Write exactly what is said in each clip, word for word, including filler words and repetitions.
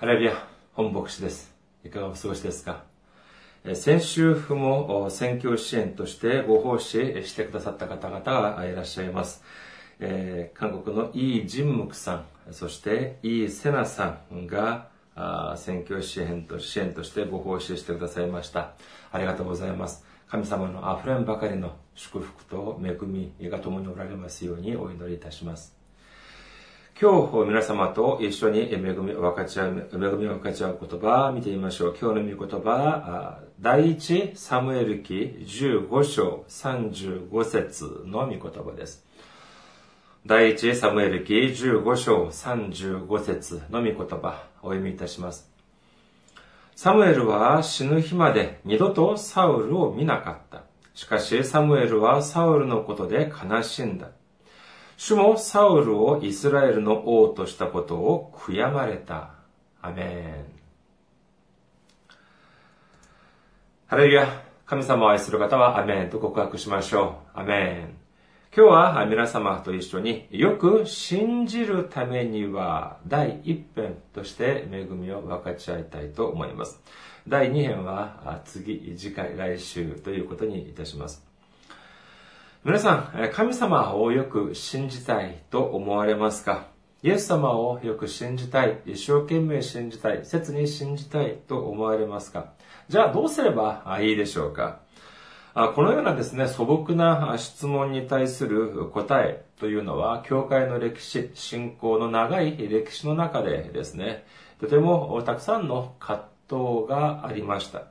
ハレルヤ、本牧師です。いかがお過ごしですか？先週も宣教支援としてご奉仕してくださった方々がいらっしゃいます。えー、韓国のイ・ジンムクさん、そしてイ・セナさんが宣教支援と支援としてご奉仕してくださいました。ありがとうございます。神様のあふれんばかりの祝福と恵みが共におられますようにお祈りいたします。今日皆様と一緒に恵みを分かち合う、恵みを分かち合う言葉を見てみましょう。今日の御言葉、第一サムエル記じゅうご章さんじゅうご節の御言葉です。第一サムエル記じゅうご章さんじゅうご節の御言葉、お読みいたします。サムエルは死ぬ日まで二度とサウルを見なかった。しかしサムエルはサウルのことで悲しんだ。主もサウルをイスラエルの王としたことを悔やまれた。アメン。ハレルヤ、神様を愛する方はアメンと告白しましょう。アメン。今日は皆様と一緒によく信じるためには第一編として恵みを分かち合いたいと思います。第二編は次、次回、来週ということにいたします。皆さん、神様をよく信じたいと思われますか？イエス様をよく信じたい、一生懸命信じたい、切に信じたいと思われますか？じゃあどうすればいいでしょうか？このようなですね、素朴な質問に対する答えというのは、教会の歴史、信仰の長い歴史の中でですね、とてもたくさんの葛藤がありました。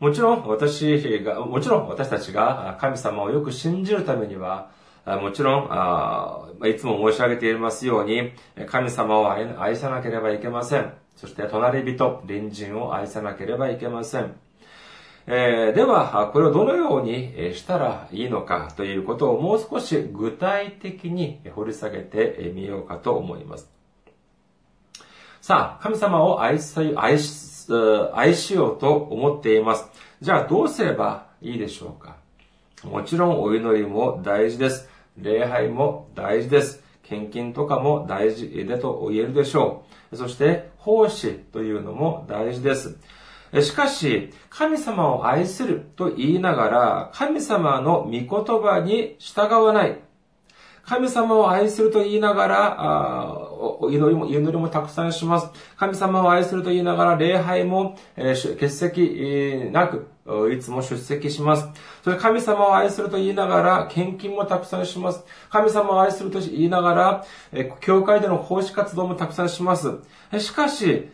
もちろん私が、もちろん私たちが神様をよく信じるためには、もちろん、あいつも申し上げていますように、神様を 愛, 愛さなければいけません。そして隣人、隣人を愛さなければいけません。えー、では、これをどのようにしたらいいのかということをもう少し具体的に掘り下げてみようかと思います。さあ、神様を愛さ、愛し、愛しようと思っています。じゃあどうすればいいでしょうか？もちろんお祈りも大事です。礼拝も大事です。献金とかも大事でと言えるでしょう。そして奉仕というのも大事です。しかし、神様を愛すると言いながら、神様の御言葉に従わない。神様を愛すると言いながら、祈りも、祈りもたくさんします。神様を愛すると言いながら、礼拝も、えー、欠席なく、いつも出席します。それ神様を愛すると言いながら、献金もたくさんします。神様を愛すると言いながら、えー、教会での奉仕活動もたくさんします。しかし、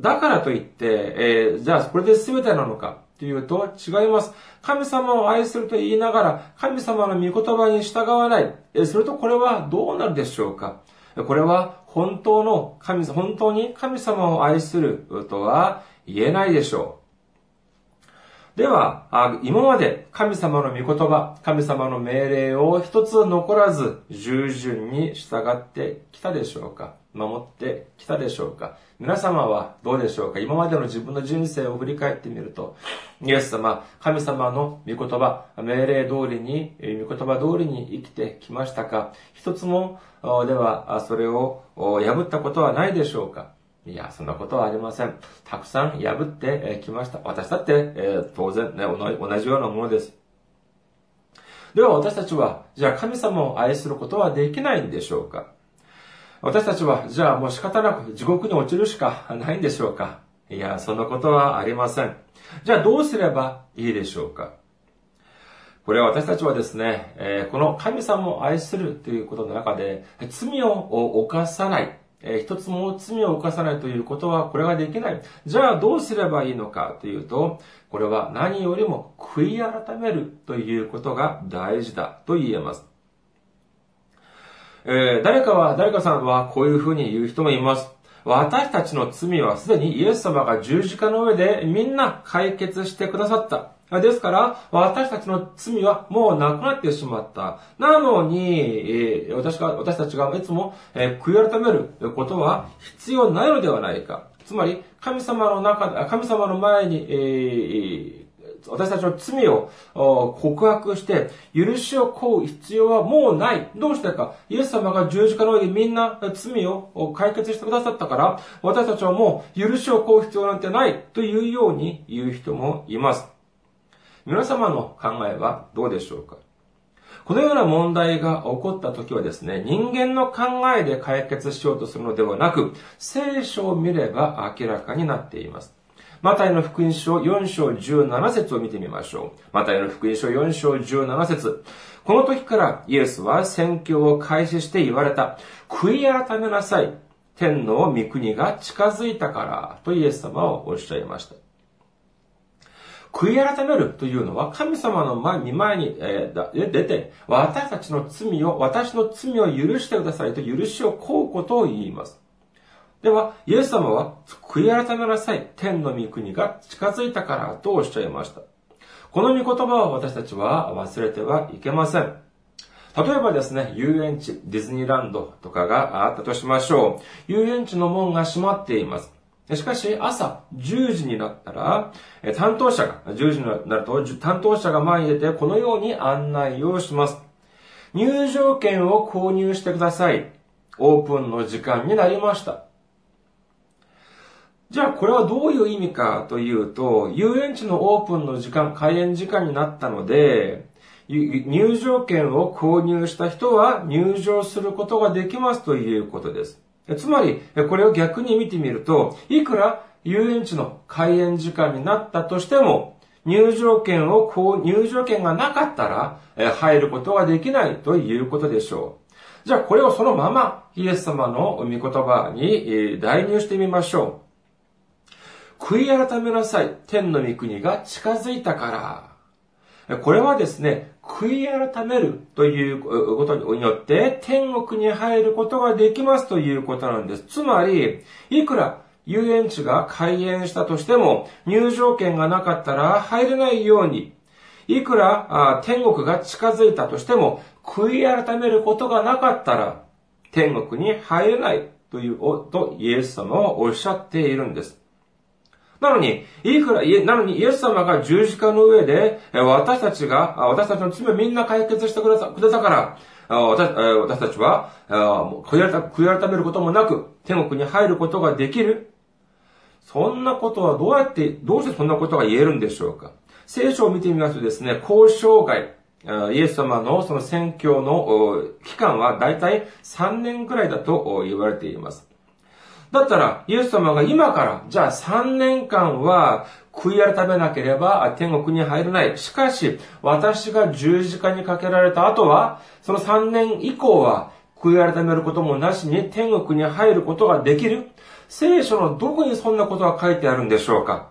だからといって、えー、じゃあこれで全てなのかというと違います。神様を愛すると言いながら、神様の御言葉に従わない。えー、するとこれはどうなるでしょうか？これは本当の神、本当に神様を愛するとは言えないでしょう。では、今まで神様の御言葉、神様の命令を一つ残らず従順に従ってきたでしょうか？守ってきたでしょうか？皆様はどうでしょうか？今までの自分の人生を振り返ってみると、イエス様、神様の御言葉、命令通りに、御言葉通りに生きてきましたか？一つも、では、それを破ったことはないでしょうか？いや、そんなことはありません。たくさん破ってきました。私だって、当然ね、同じようなものです。では、私たちは、じゃあ神様を愛することはできないんでしょうか？私たちは、じゃあもう仕方なく地獄に落ちるしかないんでしょうか？いや、そんなことはありません。じゃあどうすればいいでしょうか？これは私たちはですね、えー、この神様を愛するということの中で、罪を犯さない、えー、一つも罪を犯さないということは、これができない。じゃあどうすればいいのかというと、これは何よりも悔い改めるということが大事だと言えます。えー、誰かは、誰かさんはこういうふうに言う人もいます。私たちの罪はすでにイエス様が十字架の上でみんな解決してくださった。ですから、私たちの罪はもうなくなってしまった。なのに、えー、私が、私たちがいつも、えー、悔い改めることは必要ないのではないか。つまり、神様の中、神様の前に、えー私たちの罪を告白して許しを請う必要はもうない。どうしてか、イエス様が十字架の上でみんな罪を解決してくださったから、私たちはもう許しを請う必要なんてないというように言う人もいます。皆様の考えはどうでしょうか。このような問題が起こった時はですね、人間の考えで解決しようとするのではなく、聖書を見れば明らかになっています。マタイの福音書よん章じゅうなな節を見てみましょう。マタイの福音書よん章じゅうなな節。この時からイエスは宣教を開始して言われた。悔い改めなさい。天の御国が近づいたからとイエス様はおっしゃいました。悔い改めるというのは、神様の前に前に、えー、出て、私たちの罪を、私の罪を許してくださいと許しを請うことを言います。では、イエス様は、悔い改めなさい、天の御国が近づいたからとおっしゃいました。この御言葉を私たちは忘れてはいけません。例えばですね、遊園地、ディズニーランドとかがあったとしましょう。遊園地の門が閉まっています。しかし、朝じゅうじになったら、担当者が、じゅうじになると、担当者が前に出て、このように案内をします。入場券を購入してください。オープンの時間になりました。じゃあこれはどういう意味かというと、遊園地のオープンの時間、開園時間になったので、入場券を購入した人は入場することができますということです。つまり、これを逆に見てみると、いくら遊園地の開園時間になったとしても、入場券を購入場券がなかったら入ることができないということでしょう。じゃあこれをそのままイエス様の御言葉に代入してみましょう。悔い改めなさい。天の御国が近づいたから。これはですね、悔い改めるということによって天国に入ることができますということなんです。つまり、いくら遊園地が開園したとしても入場券がなかったら入れないように、いくら天国が近づいたとしても悔い改めることがなかったら天国に入れないという、とイエス様はおっしゃっているんです。なのに、いくら、なのにイエス様が十字架の上で、私たちが、私たちの罪をみんな解決してくださ、くださから、私、私たちは、悔い改めることもなく、天国に入ることができる。そんなことはどうやって、どうしてそんなことが言えるんでしょうか。聖書を見てみますとですね、交渉外、イエス様のその宣教の期間はだいたいさんねんくらいだと言われています。だったら、イエス様が今から、じゃあさんねんかんは悔い改めなければ天国に入れない。しかし、私が十字架にかけられた後は、そのさんねん以降は悔い改めることもなしに天国に入ることができる。聖書のどこにそんなことが書いてあるんでしょうか。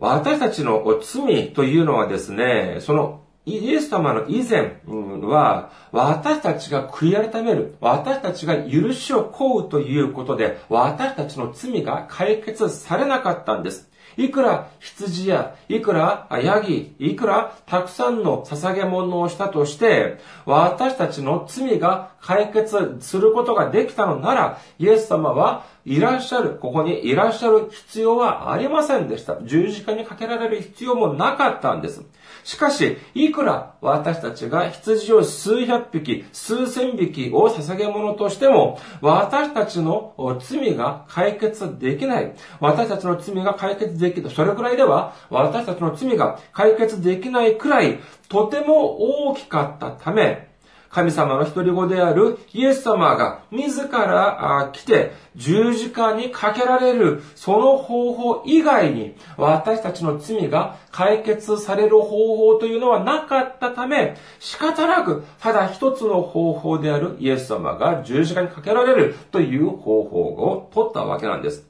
私たちの罪というのはですね、その、イエス様の以前は、私たちが悔い改める、私たちが許しを請うということで、私たちの罪が解決されなかったんです。いくら羊や、いくらヤギ、いくらたくさんの捧げ物をしたとして、私たちの罪が解決することができたのなら、イエス様はいらっしゃる、ここにいらっしゃる必要はありませんでした。十字架にかけられる必要もなかったんです。しかし、いくら私たちが羊を数百匹、数千匹を捧げ物としても、私たちの罪が解決できない。私たちの罪が解決できない。それくらいでは、私たちの罪が解決できないくらい、とても大きかったため、神様の独り子であるイエス様が自ら来て十字架にかけられるその方法以外に私たちの罪が解決される方法というのはなかったため、仕方なくただ一つの方法であるイエス様が十字架にかけられるという方法を取ったわけなんです。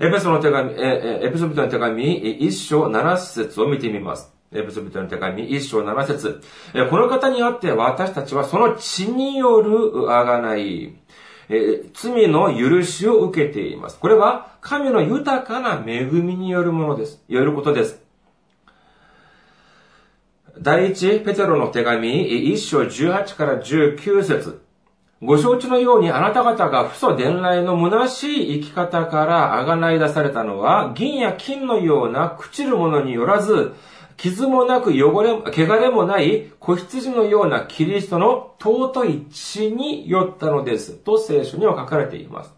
エペソの手紙、エペソビトの手紙いっ章なな節を見てみます。エペソビトの手紙いっ章なな節。この方によって私たちはその血によるあがない罪の許しを受けています。これは神の豊かな恵みによるものです。よることです。第一ペテロの手紙いっ章じゅうはちからじゅうきゅう節。ご承知のようにあなた方が父祖伝来の虚しい生き方からあがない出されたのは、銀や金のような朽ちるものによらず、傷もなく汚れ、汚れもない子羊のようなキリストの尊い血によったのです。と聖書には書かれています。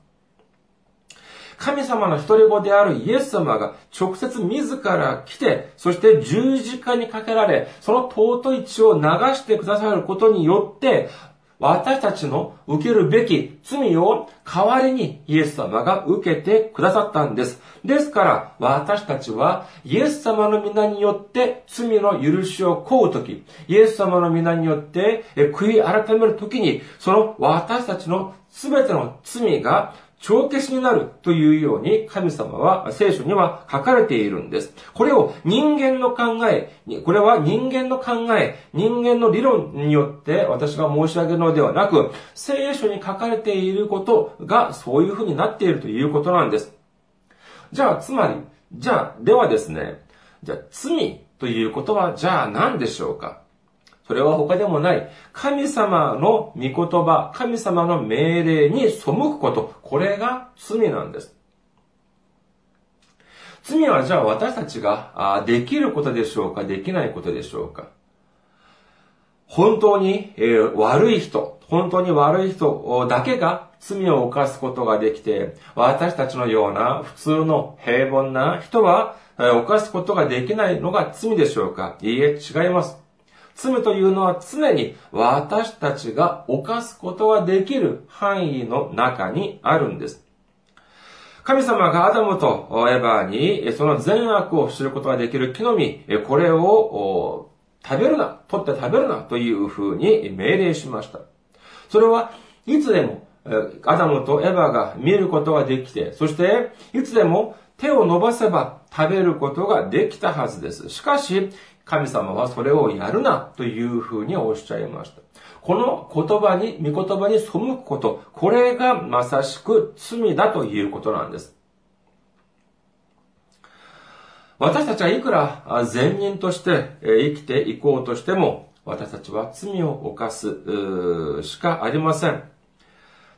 神様の独り子であるイエス様が直接自ら来て、そして十字架にかけられ、その尊い血を流してくださることによって、私たちの受けるべき罪を代わりにイエス様が受けてくださったんです。ですから私たちはイエス様の皆によって罪の許しを請うとき、イエス様の皆によって悔い改めるときに、その私たちの全ての罪が帳消しになるというように神様は聖書には書かれているんです。これを人間の考え、これは人間の考え、人間の理論によって私が申し上げるのではなく、聖書に書かれていることがそういうふうになっているということなんです。じゃあ、つまり、じゃあ、ではですね、じゃあ、罪ということはじゃあ何でしょうか？それは他でもない、神様の御言葉、神様の命令に背くこと、これが罪なんです。罪はじゃあ私たちができることでしょうか、できないことでしょうか。本当に悪い人、本当に悪い人だけが罪を犯すことができて、私たちのような普通の平凡な人は犯すことができないのが罪でしょうか。いいえ、違います。罪というのは常に私たちが犯すことができる範囲の中にあるんです。神様がアダムとエバにその善悪を知ることができる木の実、これを食べるな、取って食べるなというふうに命令しました。それはいつでもアダムとエバが見ることができて、そしていつでも手を伸ばせば食べることができたはずです。しかし、神様はそれをやるなというふうにおっしゃいました。この言葉に、御言葉に背くこと、これがまさしく罪だということなんです。私たちはいくら善人として生きていこうとしても、私たちは罪を犯すしかありません。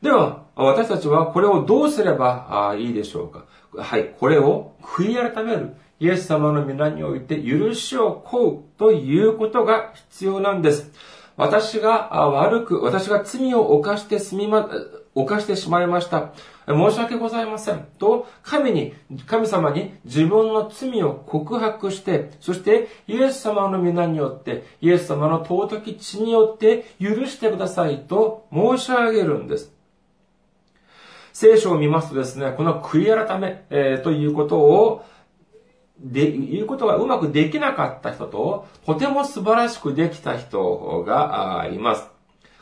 では、私たちはこれをどうすればいいでしょうか。はい、これを悔い改める。イエス様の皆において許しを請うということが必要なんです。私が悪く、私が罪を犯してすみま、犯してしまいました。申し訳ございません。と、神に、神様に自分の罪を告白して、そしてイエス様の皆によって、イエス様の尊き血によって許してくださいと申し上げるんです。聖書を見ますとですね、この悔い改め、えー、ということを、で、いうことがうまくできなかった人と、とても素晴らしくできた人がいます。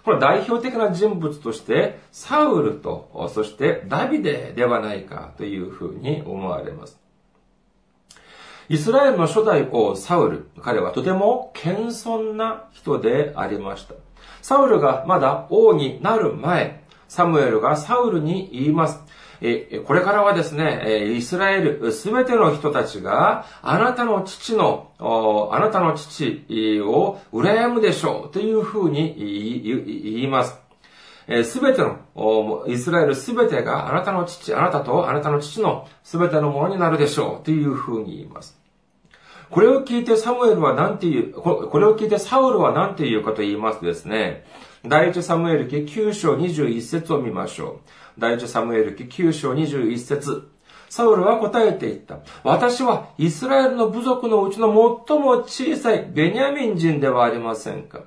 この代表的な人物として、サウルと、そしてダビデではないかというふうに思われます。イスラエルの初代王サウル、彼はとても謙遜な人でありました。サウルがまだ王になる前、サムエルがサウルに言います。これからはですね、イスラエルすべての人たちが、あなたの父の、あなたの父を羨むでしょうというふうに言います。すべての、イスラエルすべてがあなたの父、あなたとあなたの父のすべてのものになるでしょうというふうに言います。これを聞いてサムエルは何て言う、これを聞いてサウルは何て言うかと言いますとですね、第一サムエル記きゅう章にじゅういち節を見ましょう。第一サムエル記きゅう章にじゅういち節。サウルは答えていった。私はイスラエルの部族のうちの最も小さいベニヤミン人ではありませんか。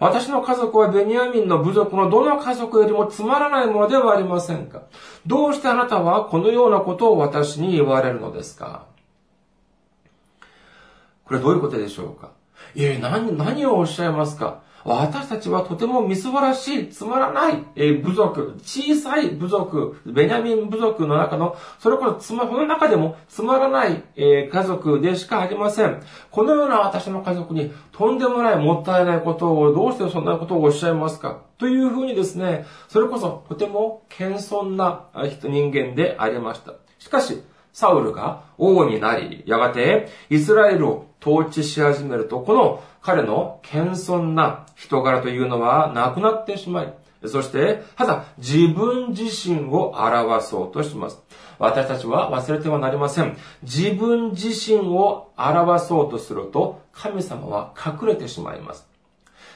私の家族はベニヤミンの部族のどの家族よりもつまらないものではありませんか。どうしてあなたはこのようなことを私に言われるのですか。これどういうことでしょうか。え、何、何をおっしゃいますか。私たちはとてもみすぼらしい、つまらない部族、小さい部族、ベニャミン部族の中の、それこそつま、この中でもつまらない家族でしかありません。このような私の家族にとんでもないもったいないことを、どうしてそんなことをおっしゃいますかというふうにですね、それこそとても謙遜な人間でありました。しかし、サウルが王になり、やがてイスラエルを統治し始めると、この彼の謙遜な人柄というのはなくなってしまい、そしてただ自分自身を表そうとします。私たちは忘れてはなりません。自分自身を表そうとすると神様は隠れてしまいます。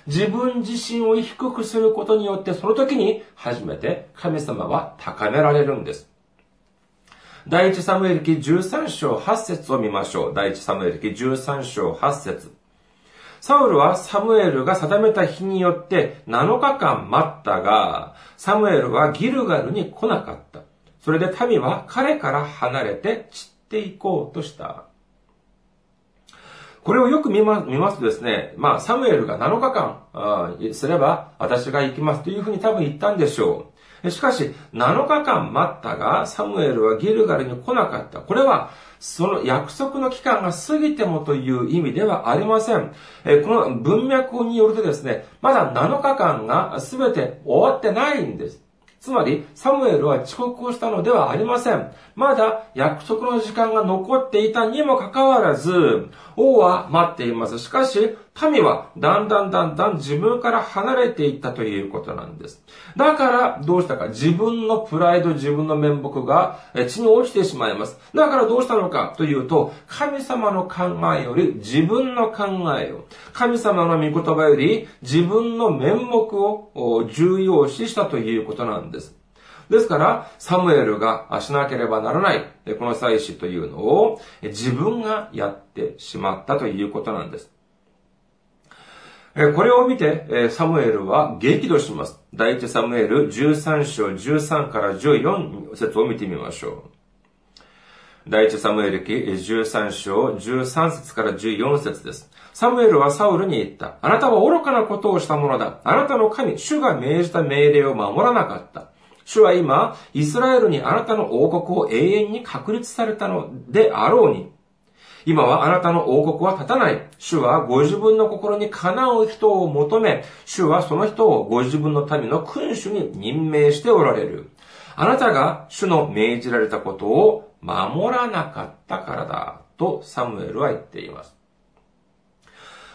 自分自身を低くすることによって、その時に初めて神様は高められるんです。第一サムエル記じゅうさん章はち節を見ましょう。第一サムエル記じゅうさん章はち節。サウルはサムエルが定めた日によってなのかかん待ったが、サムエルはギルガルに来なかった。それで民は彼から離れて散っていこうとした。これをよく見ます、見ますとですね、まあサムエルがなのかかんすれば私が行きますというふうに多分言ったんでしょう。しかしなのかかん待ったがサムエルはギルガルに来なかった。これはその約束の期間が過ぎてもという意味ではありません。えー、この文脈によるとですね、まだなのかかんが全て終わってないんです。つまり、サムエルは遅刻をしたのではありません。まだ約束の時間が残っていたにもかかわらず、王は待っています。しかし、民はだんだんだんだん自分から離れていったということなんです。だから、どうしたか。自分のプライド、自分の面目が地に落ちてしまいます。だからどうしたのかというと、神様の考えより自分の考えを、神様の御言葉より自分の面目を重要視したということなんです。ですから、サムエルがしなければならない、この祭司というのを自分がやってしまったということなんです。これを見て、サムエルは激怒します。第一サムエルじゅうさん章じゅうさんからじゅうよん節を見てみましょう。第一サムエル記じゅうさん章じゅうさん節からじゅうよん節です。サムエルはサウルに言った。あなたは愚かなことをしたものだ。あなたの神、主が命じた命令を守らなかった。主は今、イスラエルにあなたの王国を永遠に確立されたのであろうに。今はあなたの王国は立たない。主はご自分の心にかなう人を求め、主はその人をご自分の民の君主に任命しておられる。あなたが主の命じられたことを守らなかったからだ。とサムエルは言っています。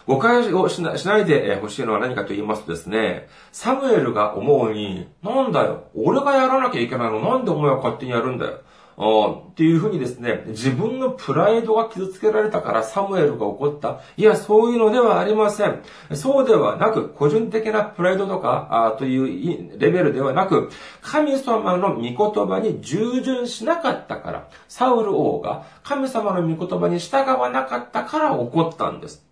誤解をしないでほしいのは何かと言いますとですね、サムエルが思うに、なんだよ、俺がやらなきゃいけないの、なんでお前は勝手にやるんだよ。っていうふうにですね、自分のプライドが傷つけられたからサムエルが怒った。いや、そういうのではありません。そうではなく、個人的なプライドとか、あというレベルではなく、神様の御言葉に従順しなかったから、サウル王が神様の御言葉に従わなかったから怒ったんです。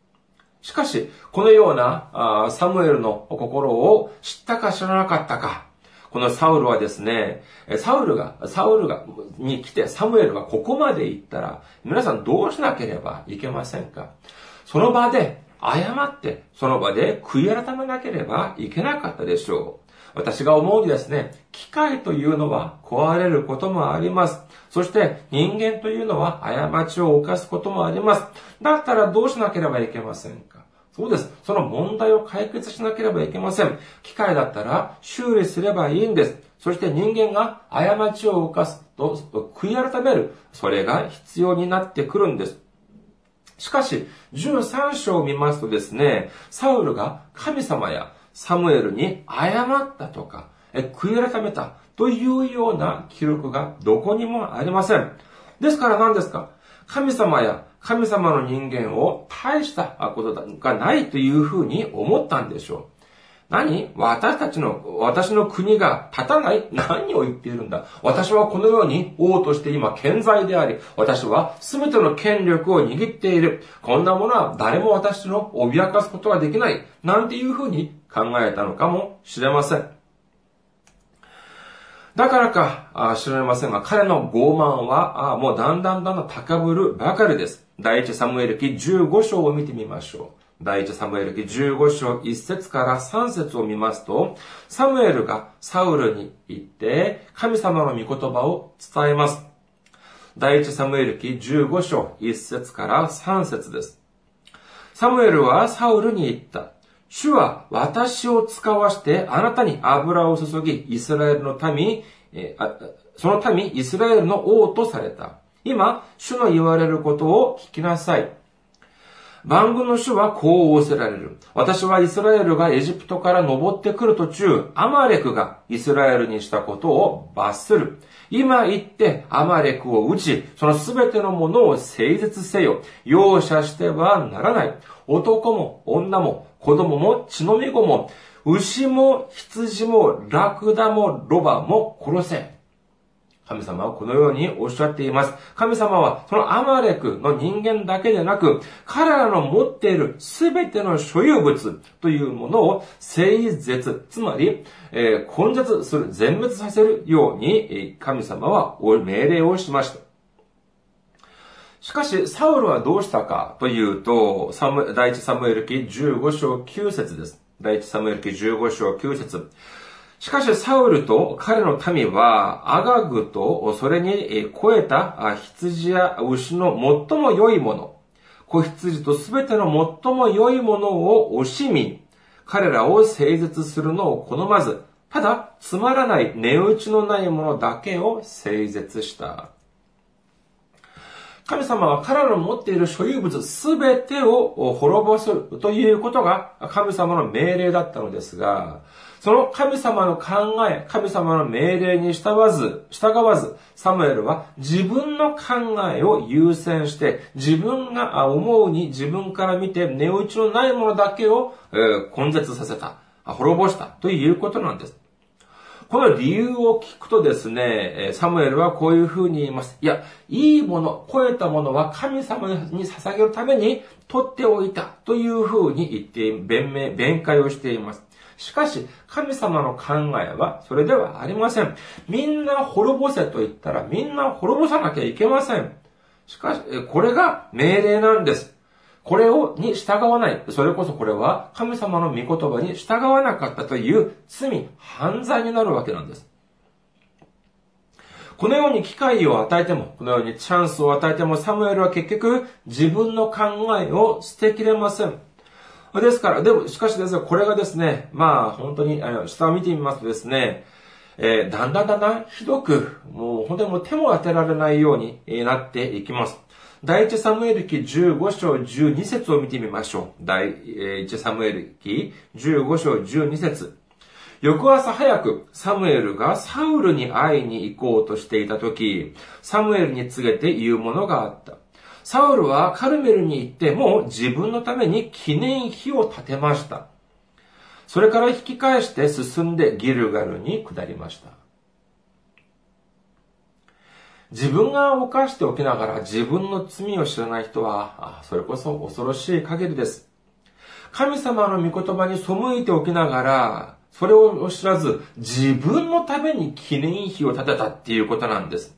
しかし、このようなサムエルの心を知ったか知らなかったか、このサウルはですね、サウルが、サウルが、に来てサムエルがここまで行ったら、皆さんどうしなければいけませんか？その場で謝って、その場で悔い改めなければいけなかったでしょう。私が思うにですね、機械というのは壊れることもあります。そして人間というのは過ちを犯すこともあります。だったらどうしなければいけませんか？そうです。その問題を解決しなければいけません。機械だったら修理すればいいんです。そして人間が過ちを犯すと悔い改める。それが必要になってくるんです。しかし、じゅうさん章を見ますとですね、サウルが神様やサムエルに謝ったとか、悔い改めたというような記録がどこにもありません。ですから何ですか？神様や神様の人間を大したことがないというふうに思ったんでしょう。何？私たちの、私の国が立たない？何を言っているんだ。私はこのように王として今健在であり、私は全ての権力を握っている。こんなものは誰も私を脅かすことはできない。なんていうふうに考えたのかもしれません。だからか知られませんが、彼の傲慢はもうだんだんだんだん高ぶるばかりです。第一サムエル記じゅうご章を見てみましょう。第一サムエル記じゅうご章いち節からさん節を見ますと、サムエルがサウルに行って神様の御言葉を伝えます。第一サムエル記じゅうご章いち節からさん節です。サムエルはサウルに言った。主は私を使わしてあなたに油を注ぎ、イスラエルの民、その民イスラエルの王とされた。今、主の言われることを聞きなさい。万軍の主はこう仰せられる。私はイスラエルがエジプトから登ってくる途中、アマレクがイスラエルにしたことを罰する。今行ってアマレクを打ち、そのすべてのものを征絶せよ。容赦してはならない。男も女も子供も血のみ子も、牛も羊もラクダもロバも殺せ。神様はこのようにおっしゃっています。神様はそのアマレクの人間だけでなく、彼らの持っているすべての所有物というものを征絶、つまり、えー、根絶する、全滅させるように神様は命令をしました。しかし、サウルはどうしたかというと、第一サムエル記じゅうご章きゅう節です。第一サムエル記じゅうご章きゅう節。しかしサウルと彼の民はアガグとそれに肥えた羊や牛の最も良いもの、子羊とすべての最も良いものを惜しみ、彼らを征絶するのを好まず、ただつまらない値打ちのないものだけを征絶した。神様は彼らの持っている所有物すべてを滅ぼすということが神様の命令だったのですが、その神様の考え、神様の命令に従わず、従わず、サムエルは自分の考えを優先して、自分が思うに自分から見て値打ちのないものだけを、えー、根絶させた、滅ぼしたということなんです。この理由を聞くとですね、サムエルはこういうふうに言います。いや、いいもの、肥えたものは神様に捧げるために取っておいたというふうに言って、弁明、弁解をしています。しかし、神様の考えはそれではありません。みんな滅ぼせと言ったら、みんな滅ぼさなきゃいけません。しかし、これが命令なんです。これを、に従わない。それこそこれは、神様の御言葉に従わなかったという罪、犯罪になるわけなんです。このように機会を与えても、このようにチャンスを与えても、サムエルは結局、自分の考えを捨てきれません。ですから、でも、しかしですね、これがですね、まあ、本当に、あの、下を見てみますとですね、えー、だんだんだんだんひどく、もう本当にもう手も当てられないようになっていきます。第一サムエル記じゅうご章じゅうに節を見てみましょう。第一サムエル記じゅうご章じゅうに節。翌朝早く、サムエルがサウルに会いに行こうとしていたとき、サムエルに告げて言うものがあった。サウルはカルメルに行ってもう自分のために記念碑を建てました。それから引き返して進んでギルガルに下りました。自分が犯しておきながら自分の罪を知らない人は、それこそ恐ろしい限りです。神様の御言葉に背いておきながら、それを知らず自分のために記念碑を建てたっていうことなんです。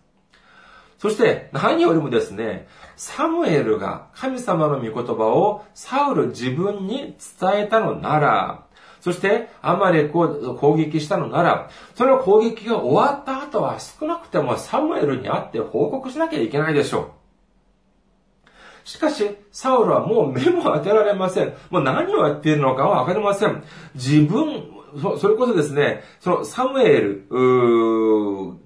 そして何よりもですね、サムエルが神様の御言葉をサウル自分に伝えたのなら、そしてアマレクを攻撃したのなら、その攻撃が終わった後は少なくてもサムエルに会って報告しなきゃいけないでしょう。しかしサウルはもう目も当てられません。もう何をやっているのかはわかりません。自分、それこそですね、そのサムエル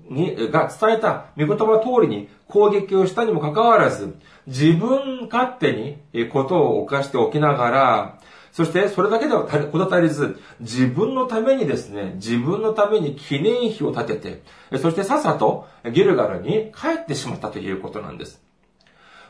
にが伝えた御言葉通りに攻撃をしたにもかかわらず、自分勝手にことを犯しておきながら、そしてそれだけでは事足りず、自分のためにですね、自分のために記念碑を建てて、そしてさっさとギルガルに帰ってしまったということなんです。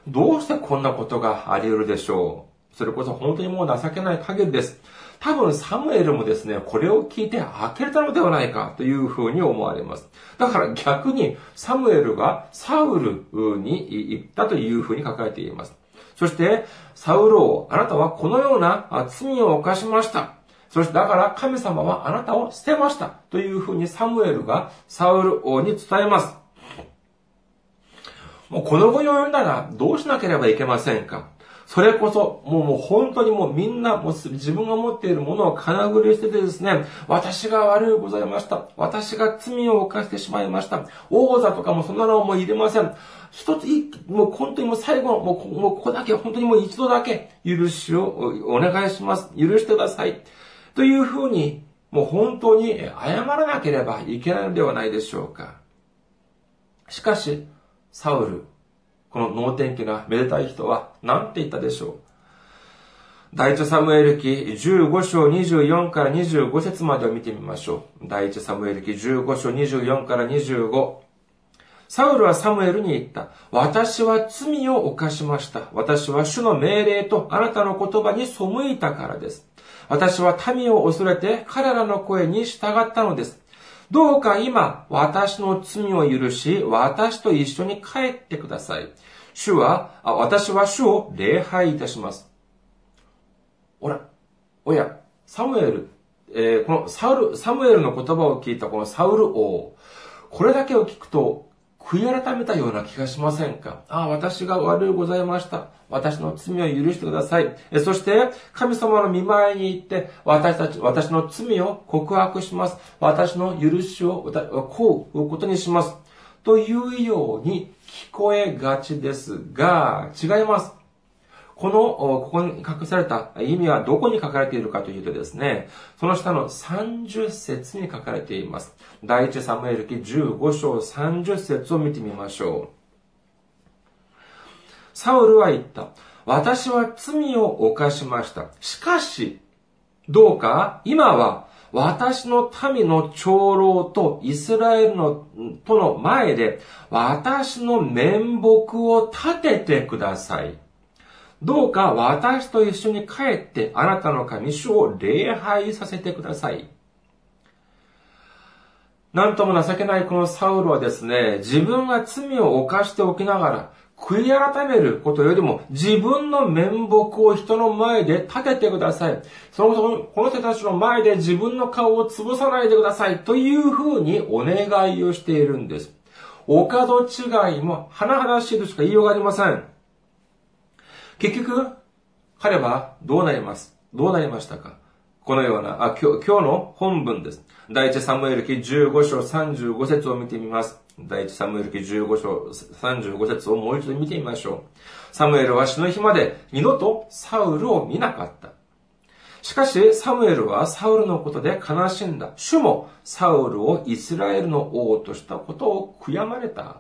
どうしてこんなことがあり得るでしょう。それこそ本当にもう情けない限りです。多分サムエルもですね、これを聞いて呆れたのではないかというふうに思われます。だから逆にサムエルがサウルに行ったというふうに書かれています。そして、サウル王、あなたはこのような罪を犯しました。そしてだから神様はあなたを捨てました。というふうにサムエルがサウル王に伝えます。もうこの後を読んだらどうしなければいけませんか。それこそ、もうもう本当にもうみんな、もう自分が持っているものをかなぐり捨ててですね、私が悪いございました。私が罪を犯してしまいました。王座とかもそんなのも入れません。一つ、もう本当にもう最後の、もう、もうここだけ、本当にもう一度だけ、許しをお願いします。許してください。というふうに、もう本当に謝らなければいけないのではないでしょうか。しかし、サウルこの能天気なめでたい人は何て言ったでしょう。第一サムエル記じゅうご章にじゅうよんからにじゅうご節までを見てみましょう。第一サムエル記じゅうご章にじゅうよんからにじゅうご。サウルはサムエルに言った。私は罪を犯しました。私は主の命令とあなたの言葉に背いたからです。私は民を恐れて彼らの声に従ったのです。どうか今、私の罪を許し、私と一緒に帰ってください。主は、あ、私は主を礼拝いたします。おら、おや、サムエル、えー、このサウル、サムエルの言葉を聞いたこのサウル王、これだけを聞くと、悔い改めたような気がしませんか？ああ、私が悪いございました。私の罪を許してください。えそして、神様の御前に行って、私たち、私の罪を告白します。私の許しを、こう、ことにします。というように聞こえがちですが、違います。この、ここに隠された意味はどこに書かれているかというとですね、その下のさんじゅっ節に書かれています。第一サムエル記じゅうご章さんじゅっ節を見てみましょう。サウルは言った。私は罪を犯しました。しかし、どうか今は私の民の長老とイスラエルのとの前で私の面目を立ててください。どうか私と一緒に帰ってあなたの神主を礼拝させてください。なんとも情けないこのサウルはですね、自分が罪を犯しておきながら、悔い改めることよりも自分の面目を人の前で立ててください。そもそもこの人たちの前で自分の顔を潰さないでくださいというふうにお願いをしているんです。お門違いも甚だしいとしか言いようがありません。結局、彼はどうなりますどうなりましたか？このような、あ、今日、今日の本文です。第一サムエル記じゅうご章さんじゅうご節を見てみます。第一サムエル記じゅうご章さんじゅうご節をもう一度見てみましょう。サムエルは死の日まで二度とサウルを見なかった。しかし、サムエルはサウルのことで悲しんだ。主もサウルをイスラエルの王としたことを悔やまれた。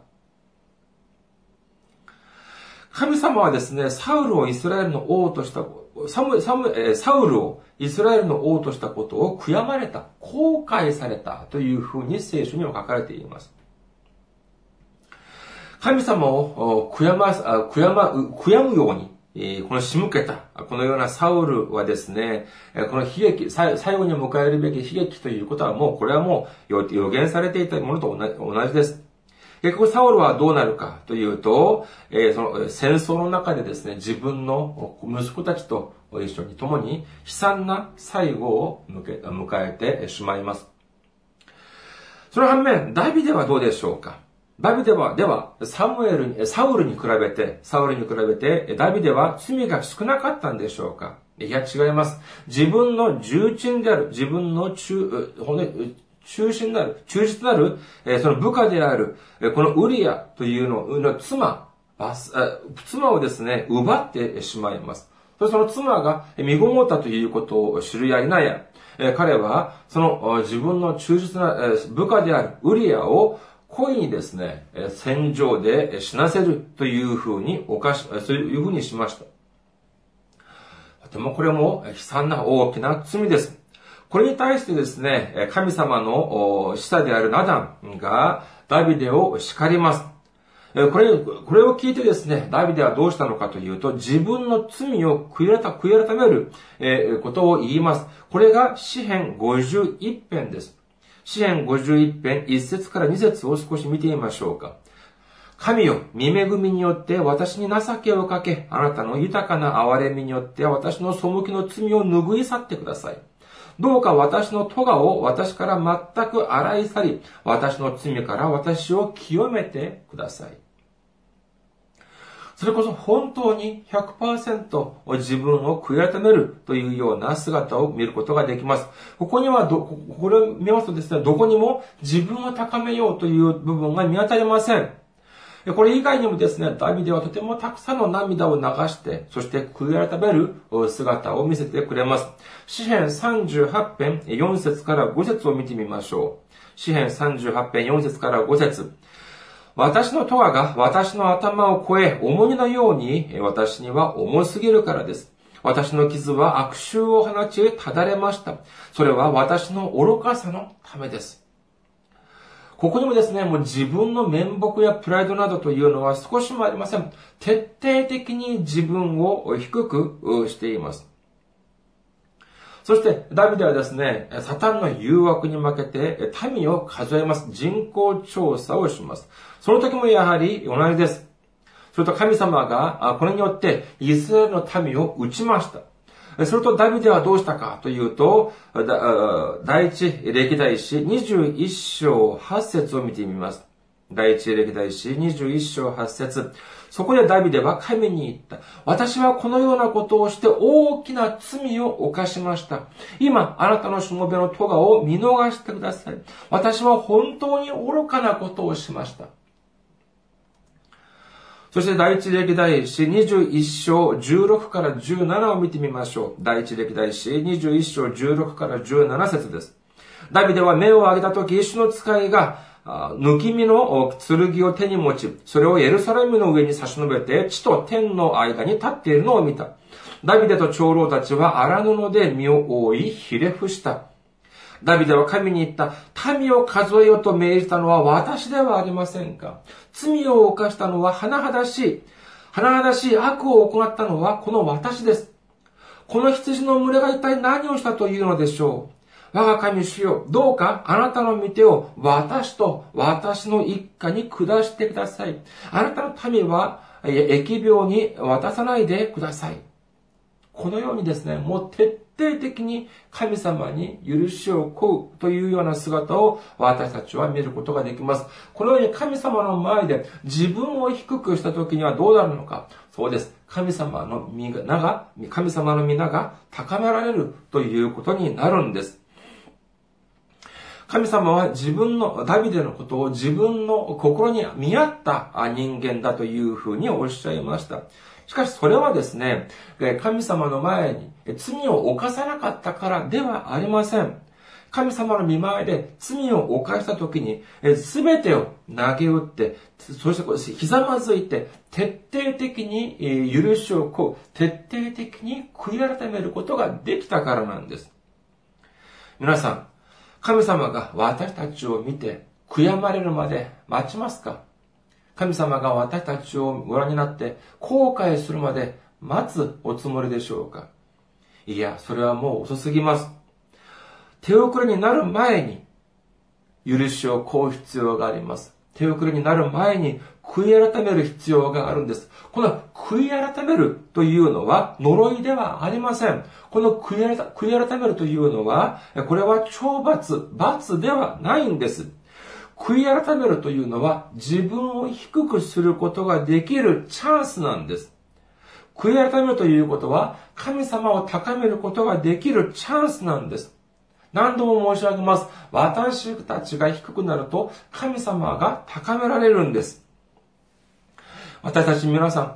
神様はですね、サウルをイスラエルの王とした、サム、サム、えー、サウルをイスラエルの王としたことを悔やまれた、後悔されたというふうに聖書には書かれています。神様を悔やま、悔やま、悔やむように、えー、この仕向けた、このようなサウルはですね、この悲劇、最後に迎えるべき悲劇ということはもう、これはもう予言されていたものと同じです。結局サウルはどうなるかというと、えー、その戦争の中でですね、自分の息子たちと一緒に共に悲惨な最後を迎えてしまいます。その反面、ダビデはどうでしょうか。ダビデは、では、サムエルに、サウルに比べて、サウルに比べて、ダビデは罪が少なかったんでしょうか。いや、違います。自分の重鎮である、自分の中、骨、中心なる、忠実なる、えー、その部下である、えー、このウリアというのの妻、妻をですね、奪ってしまいます。そしてその妻が身ごもったということを知るやいなや、えー、彼はその自分の忠実な、えー、部下であるウリアを故意にですね、えー、戦場で死なせるというふうにおかし、そういうふうにしました。でもこれも悲惨な大きな罪です。これに対してですね、神様の使者であるナダンがダビデを叱ります。これ、これを聞いてですね、ダビデはどうしたのかというと、自分の罪を悔い改めることを言います。これが詩編ごじゅういち編です。詩編ごじゅういち編いち節からに節を少し見てみましょうか。神よ、見恵みによって私に情けをかけ、あなたの豊かな憐れみによって私の背きの罪を拭い去ってください。どうか私の咎を私から全く洗い去り、私の罪から私を清めてください。それこそ本当に ひゃくパーセント 自分を悔い改めるというような姿を見ることができます。ここにはど、これを見ますとですね、どこにも自分を高めようという部分が見当たりません。これ以外にもですね、ダビデはとてもたくさんの涙を流して、そして悔い改める姿を見せてくれます。詩編さんじゅうはち編よん節からご節を見てみましょう。詩編さんじゅうはち編よん節からご節。私の咎が私の頭を越え、重荷のように私には重すぎるからです。私の傷は悪臭を放ち、ただれました。それは私の愚かさのためです。ここにもですね、もう自分の面目やプライドなどというのは少しもありません。徹底的に自分を低くしています。そして、ダビデはですね、サタンの誘惑に負けて、民を数えます。人口調査をします。その時もやはり同じです。それと神様が、これによってイスラエルの民を打ちました。それとダビデはどうしたかというと、第一歴代史にじゅういっ章はち節を見てみます。第一歴代史にじゅういっ章はち節。そこでダビデは神に言った。私はこのようなことをして大きな罪を犯しました。今、あなたのしもべの咎を見逃してください。私は本当に愚かなことをしました。そして第一歴代史にじゅういっ章じゅうろくからじゅうななを見てみましょう。第一歴代史にじゅういっ章じゅうろくからじゅうなな節です。ダビデは目を上げたとき、主の使いが、抜き身の剣を手に持ち、それをエルサレムの上に差し伸べて、地と天の間に立っているのを見た。ダビデと長老たちは荒布で身を覆い、ひれ伏した。ダビデは神に言った。民を数えよと命じたのは私ではありませんか。罪を犯したのは甚だしい。甚だしい悪を行ったのはこの私です。この羊の群れが一体何をしたというのでしょう。我が神主よ、どうかあなたの御手を私と私の一家に下してください。あなたの民は疫病に渡さないでください。このようにですね、もう徹底的に神様に許しを請うというような姿を私たちは見ることができます。このように神様の前で自分を低くした時にはどうなるのか。そうです。神様の皆が、神様の皆が高められるということになるんです。神様は自分の、ダビデのことを自分の心に見合った人間だというふうにおっしゃいました。しかしそれはですね、神様の前に罪を犯さなかったからではありません。神様の見前で罪を犯した時に、すべてを投げ打って、そしてひざまずいて、徹底的に許しを請う、徹底的に悔い改めることができたからなんです。皆さん、神様が私たちを見て悔やまれるまで待ちますか？神様が私たちをご覧になって後悔するまで待つおつもりでしょうか？いや、それはもう遅すぎます。手遅れになる前に許しを請う必要があります。手遅れになる前に悔い改める必要があるんです。この悔い改めるというのは呪いではありません。この悔い悔い改めるというのは、これは懲罰、罰ではないんです。悔い改めるというのは自分を低くすることができるチャンスなんです。悔い改めるということは神様を高めることができるチャンスなんです。何度も申し上げます。私たちが低くなると神様が高められるんです。私たち皆さん、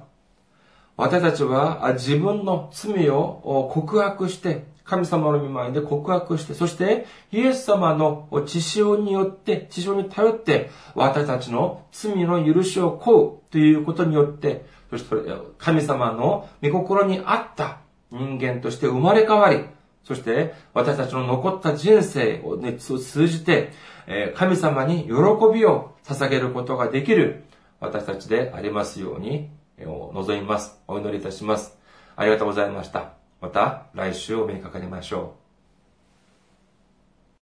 私たちは自分の罪を告白して、神様の御前で告白して、そしてイエス様の血潮によって、血潮に頼って、私たちの罪の許しを請うということによって、そして神様の御心に合った人間として生まれ変わり、そして私たちの残った人生を通じて、神様に喜びを捧げることができる私たちでありますように望みます。お祈りいたします。ありがとうございました。また来週お目にかかりましょう。